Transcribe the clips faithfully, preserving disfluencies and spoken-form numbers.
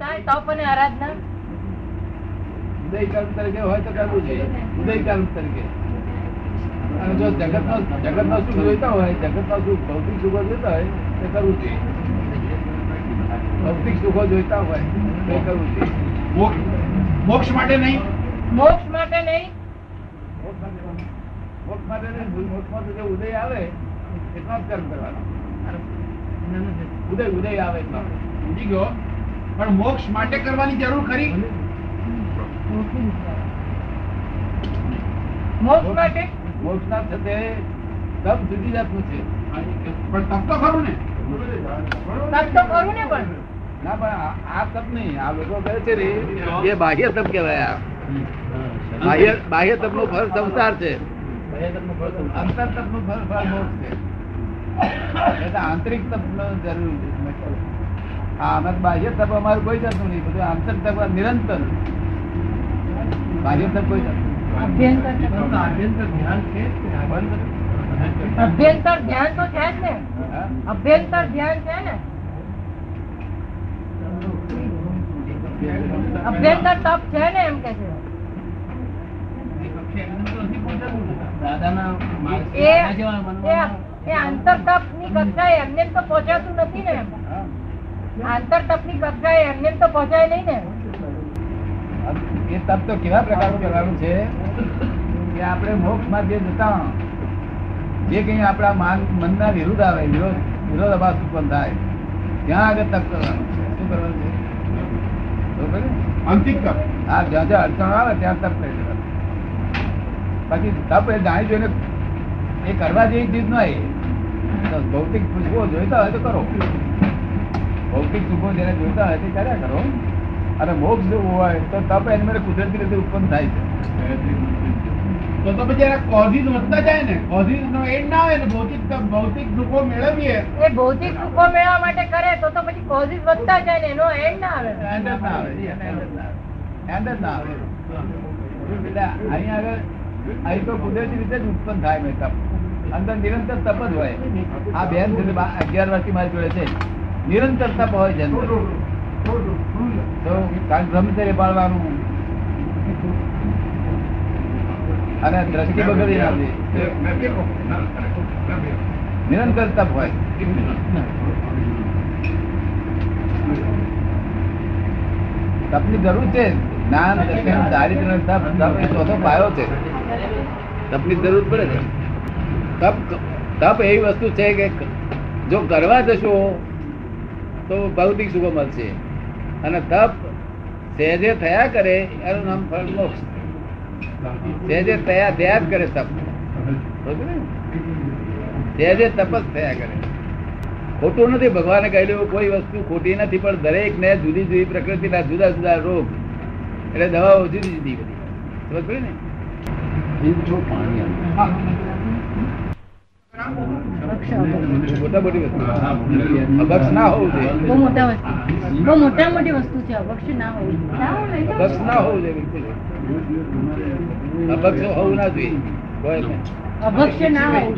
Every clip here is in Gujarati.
થાય તપ અને આરાધના ઉદય કર્મ તરીકે હોય તો કરવું જોઈએ. ઉદય કર્મ તરીકે અને જો જગત નો જગત નો સુખ જોઈતા હોય, જગત નો સુખ ભૌતિક સુખો જોઈતા હોય તે કરવું જોઈએ. ભૌતિક સુખો જોઈતા હોય તે કરવું જોઈએ. મોક્ષ માટે નહીં, મોક્ષ માટે નહીં, મોક્ષ માટે નહીં. મોક્ષ માટે જે ઉદય આવે એટલો જ કર્મ કરવાનો. ઉદય ઉદય આવે એટલો ઉડી ગયો, પણ મોક્ષ માટે કરવાની જરૂર ખરી? મોક્ષ માટે મોક્ષ ના થતે તપ જુદી જાતનું છે, પણ તપ તો ખરું ને. તપ તો ખરું ને, પણ ના, પણ આ તપ નહીં. આ લોકો કહે છે રે એ બાહ્ય તપ કહેવાય. બાહ્ય બાહ્ય તપ નો ફળ સંસાર છે, અંતર તપ નો ફળ ફળ મોક્ષ છે. એટલે આંતરિક તપ નો જરૂર છે. હા, અમે બાહ્ય તપ અમારું કોઈ જતું નહીં, બધું આંતર તપ નિરંતર. બાહ્ય તપ કોઈ જતું એમને તો પહોંચાતું નથી ને. આંતર તપ ની કક્ષાએ એમને તો પહોંચાય નહીં ને. એ તપ તો કેવા પ્રકારનું કરવાનું છે કે આપણે મોક્ષમાં જે જતા જે કંઈ આપણા માન મનના વિરુદ્ધ આવે, વિરોધ વિરોધાભાસ ઉત્પન્ન થાય ત્યાં આગળ તપ કરવાનું છે. શું કરવાનું છે? બરોબર ને? અંતિક તપ. હા, જ્યાં જ્યાં અડચણ આવે ત્યાં તપ કરી દેવાનું. બાકી તપ એ જાણી જોઈને એ કરવા જેવી ચીજ નહીં. ભૌતિક સુખો જોઈતા હોય તો કરો, ભૌતિક સુખો જેને જોઈતા હોય તે કર્યા કરો. અને મોક્ષ જેવું હોય તો તપ એની કુદરતી રીતે ઉત્પન્ન થાય છે. તો પછી કોઝિસ વધતા જાય ને. કોઝિસ નો એન્ડ ના આવે ને. ભૌતિક ભૌતિક સુખો મેળવીએ એ ભૌતિક સુખો મેળવવા માટે કરે તો તો પછી કોઝિસ વધતા જાય ને, એનો એન્ડ ના આવે. એન્ડ જ ના આવે, એન્ડ જ ના આવે. એટલે અહીં આગળ અહીં તો કુદરતી રીતે જ ઉત્પન્ન થાય ને તપ. અંદર નિરંતર તપ જ હોય. આ બેન અગિયાર વર્ષથી મારી જોડે છે, નિરંતર તપ હોય છે. બ્રહ્મચર્ય પાળવાનું અને દ્રષ્ટિ બગડી નિરંતર તપ હોય. તપની જરૂર છે. જ્ઞાન દર્શન ચારિત્ર તપ તપ એ ચોથો પાયો છે. તપની જરૂર પડે છે. તપ તપ એવી વસ્તુ છે કે જો કરવા જશો તો ભૌતિક સુખો મળશે, અને તપ સહેજે થયા કરે એનું નામ ફળ મોક્ષ. સહેજે થયા થયા જ કરે તપ. સહેજે તપ જ થયા કરે. ખોટું નથી. ભગવાને કહેલું કોઈ વસ્તુ ખોટી નથી, પણ દરેક ને જુદી જુદી પ્રકૃતિના જુદા જુદા રોગ એટલે દવાઓ જુદી જુદી બધી. બરોબર ને? મોટા મોટી વસ્તુ અભક્ષ ના હોવું જોઈએ. બહુ મોટા મોટી વસ્તુ છે. અભક્ષ ના હોવું જોઈએ. અભક્ષ ના હોવું જોઈએ. બિલકુલ અભક્ષ હોવું ના જોઈએ. અભક્ષ ના હોવું.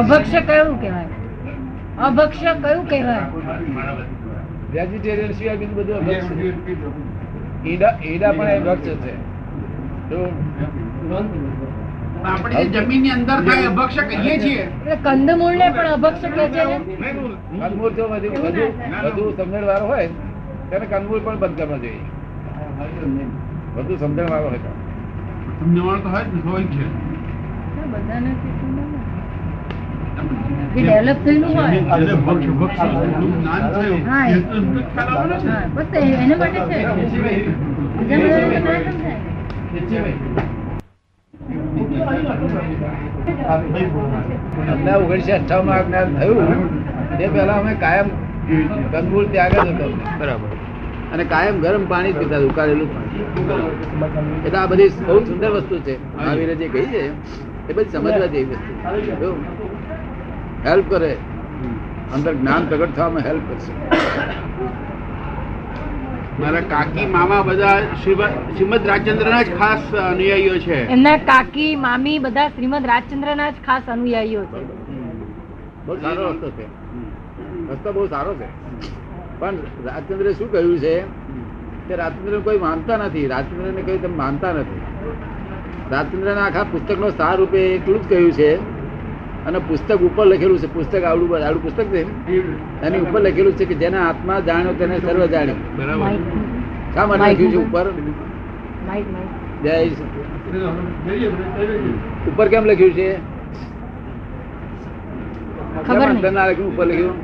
અભક્ષ કયું કહેવાય? અભક્ષ કયું કહેવાય? વેજીટેરિયન સિવાય બીજું બધું અભક્ષ છે. ઈડા ઈડા પણ એ અભક્ષ છે. સમજણ હેલ્પ કરે અંદર જ્ઞાન પ્રગટ થવામાં હેલ્પ કરશે. મારા કાકી મામા બધા શ્રીમદ રાજચંદ્રના જ ખાસ અનુયાયીઓ છે. એમના કાકી મામી બધા શ્રીમદ રાજચંદ્રના જ ખાસ અનુયાયીઓ છે. બહુ સારો રસ્તો છે, રસ્તો બહુ સારો છે. પણ રાજચંદ્ર શું કહ્યું છે કે રાજચંદ્ર કોઈ માનતા નથી. રાજચંદ્ર ને કહ્યું તમે માનતા નથી. રાજચંદ્ર ના આખા પુસ્તક નો સાર રૂપે એટલું જ કહ્યું છે. અને પુસ્તક ઉપર લખેલું છે, પુસ્તક આવડું આવડું પુસ્તક છે એની ઉપર લખેલું છે કે જેને આત્મા જાણ્યો તેને સર્વ જાણ્યો. શા માટે લખ્યું છે ઉપર? ઉપર કેમ લખ્યું છે? અંદર ના લખ્યું, ઉપર લખ્યું.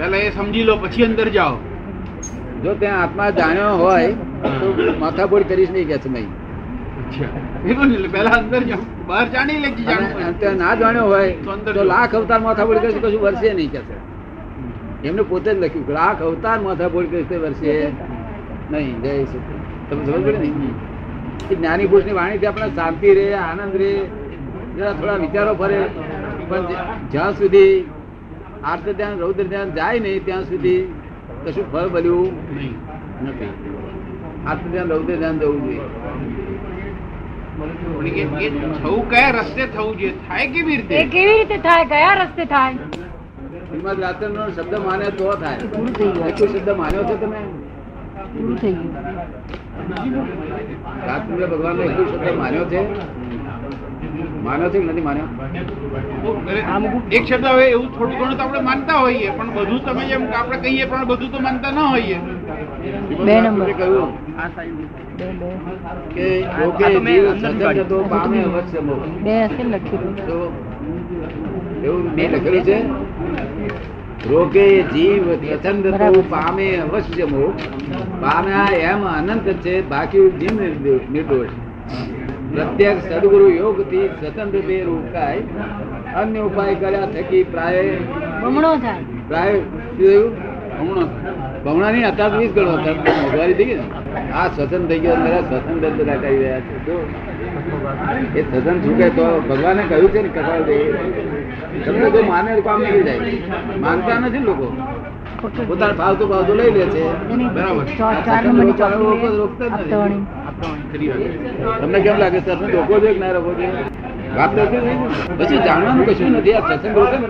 પેલા એ સમજી લો પછી અંદર જાઓ. જો ત્યાં આત્મા જાણ્યો હોય તો માથાપોડ કરીશ નહીં કે સમય. જ્ઞાની પુરુષ ની વાણી થી આપણે શાંતિ રે, આનંદ રે, થોડા વિચારો ફરે. પણ જ્યાં સુધી આર્ત ધ્યાન રૌદ્ર ધ્યાન જાય નહીં ત્યાં સુધી કશું ફળ બન્યું નથી. આર્ત ધ્યાન રૌદ્ર ધ્યાન જવું જોઈએ. એક શબ્દ હવે એવું થોડું ઘણું તો આપણે માનતા હોઈએ, પણ બધું તમે જેમ આપણે કહીએ પણ બધું તો માનતા ના હોઈએ. બે નંબર કહ્યું પ્રત્યેક સદગુરુ યોગ થી સ્વતંત્ર બે રોકાય, અન્ય ઉપાય કર્યા થકી પ્રાય પ્રાય ભમણા ની હતા વીસ ગણો મોંઘવારી થઈ ગઈ. આ સ્વતંત્ર થઈ ગયો, સ્વતંત્ર બધા કરી રહ્યા છે. જો એ સ્વતંત્ર છૂટે તો ભગવાને કહ્યું છે ને કસાવ દઈએ તો માને કામ નહીં જાય. માનતા નથી લોકો, પોતાને ફાવતું ફાવતું લઈ લે છે. બરાબર, રોકતા જ નથી. તમને કેમ લાગે સ્વતંત્ર રોકો છો કે ના રોકો છો? વાત નથી, પછી જાણવાનું કશું નથી. આ સ્વતંત્ર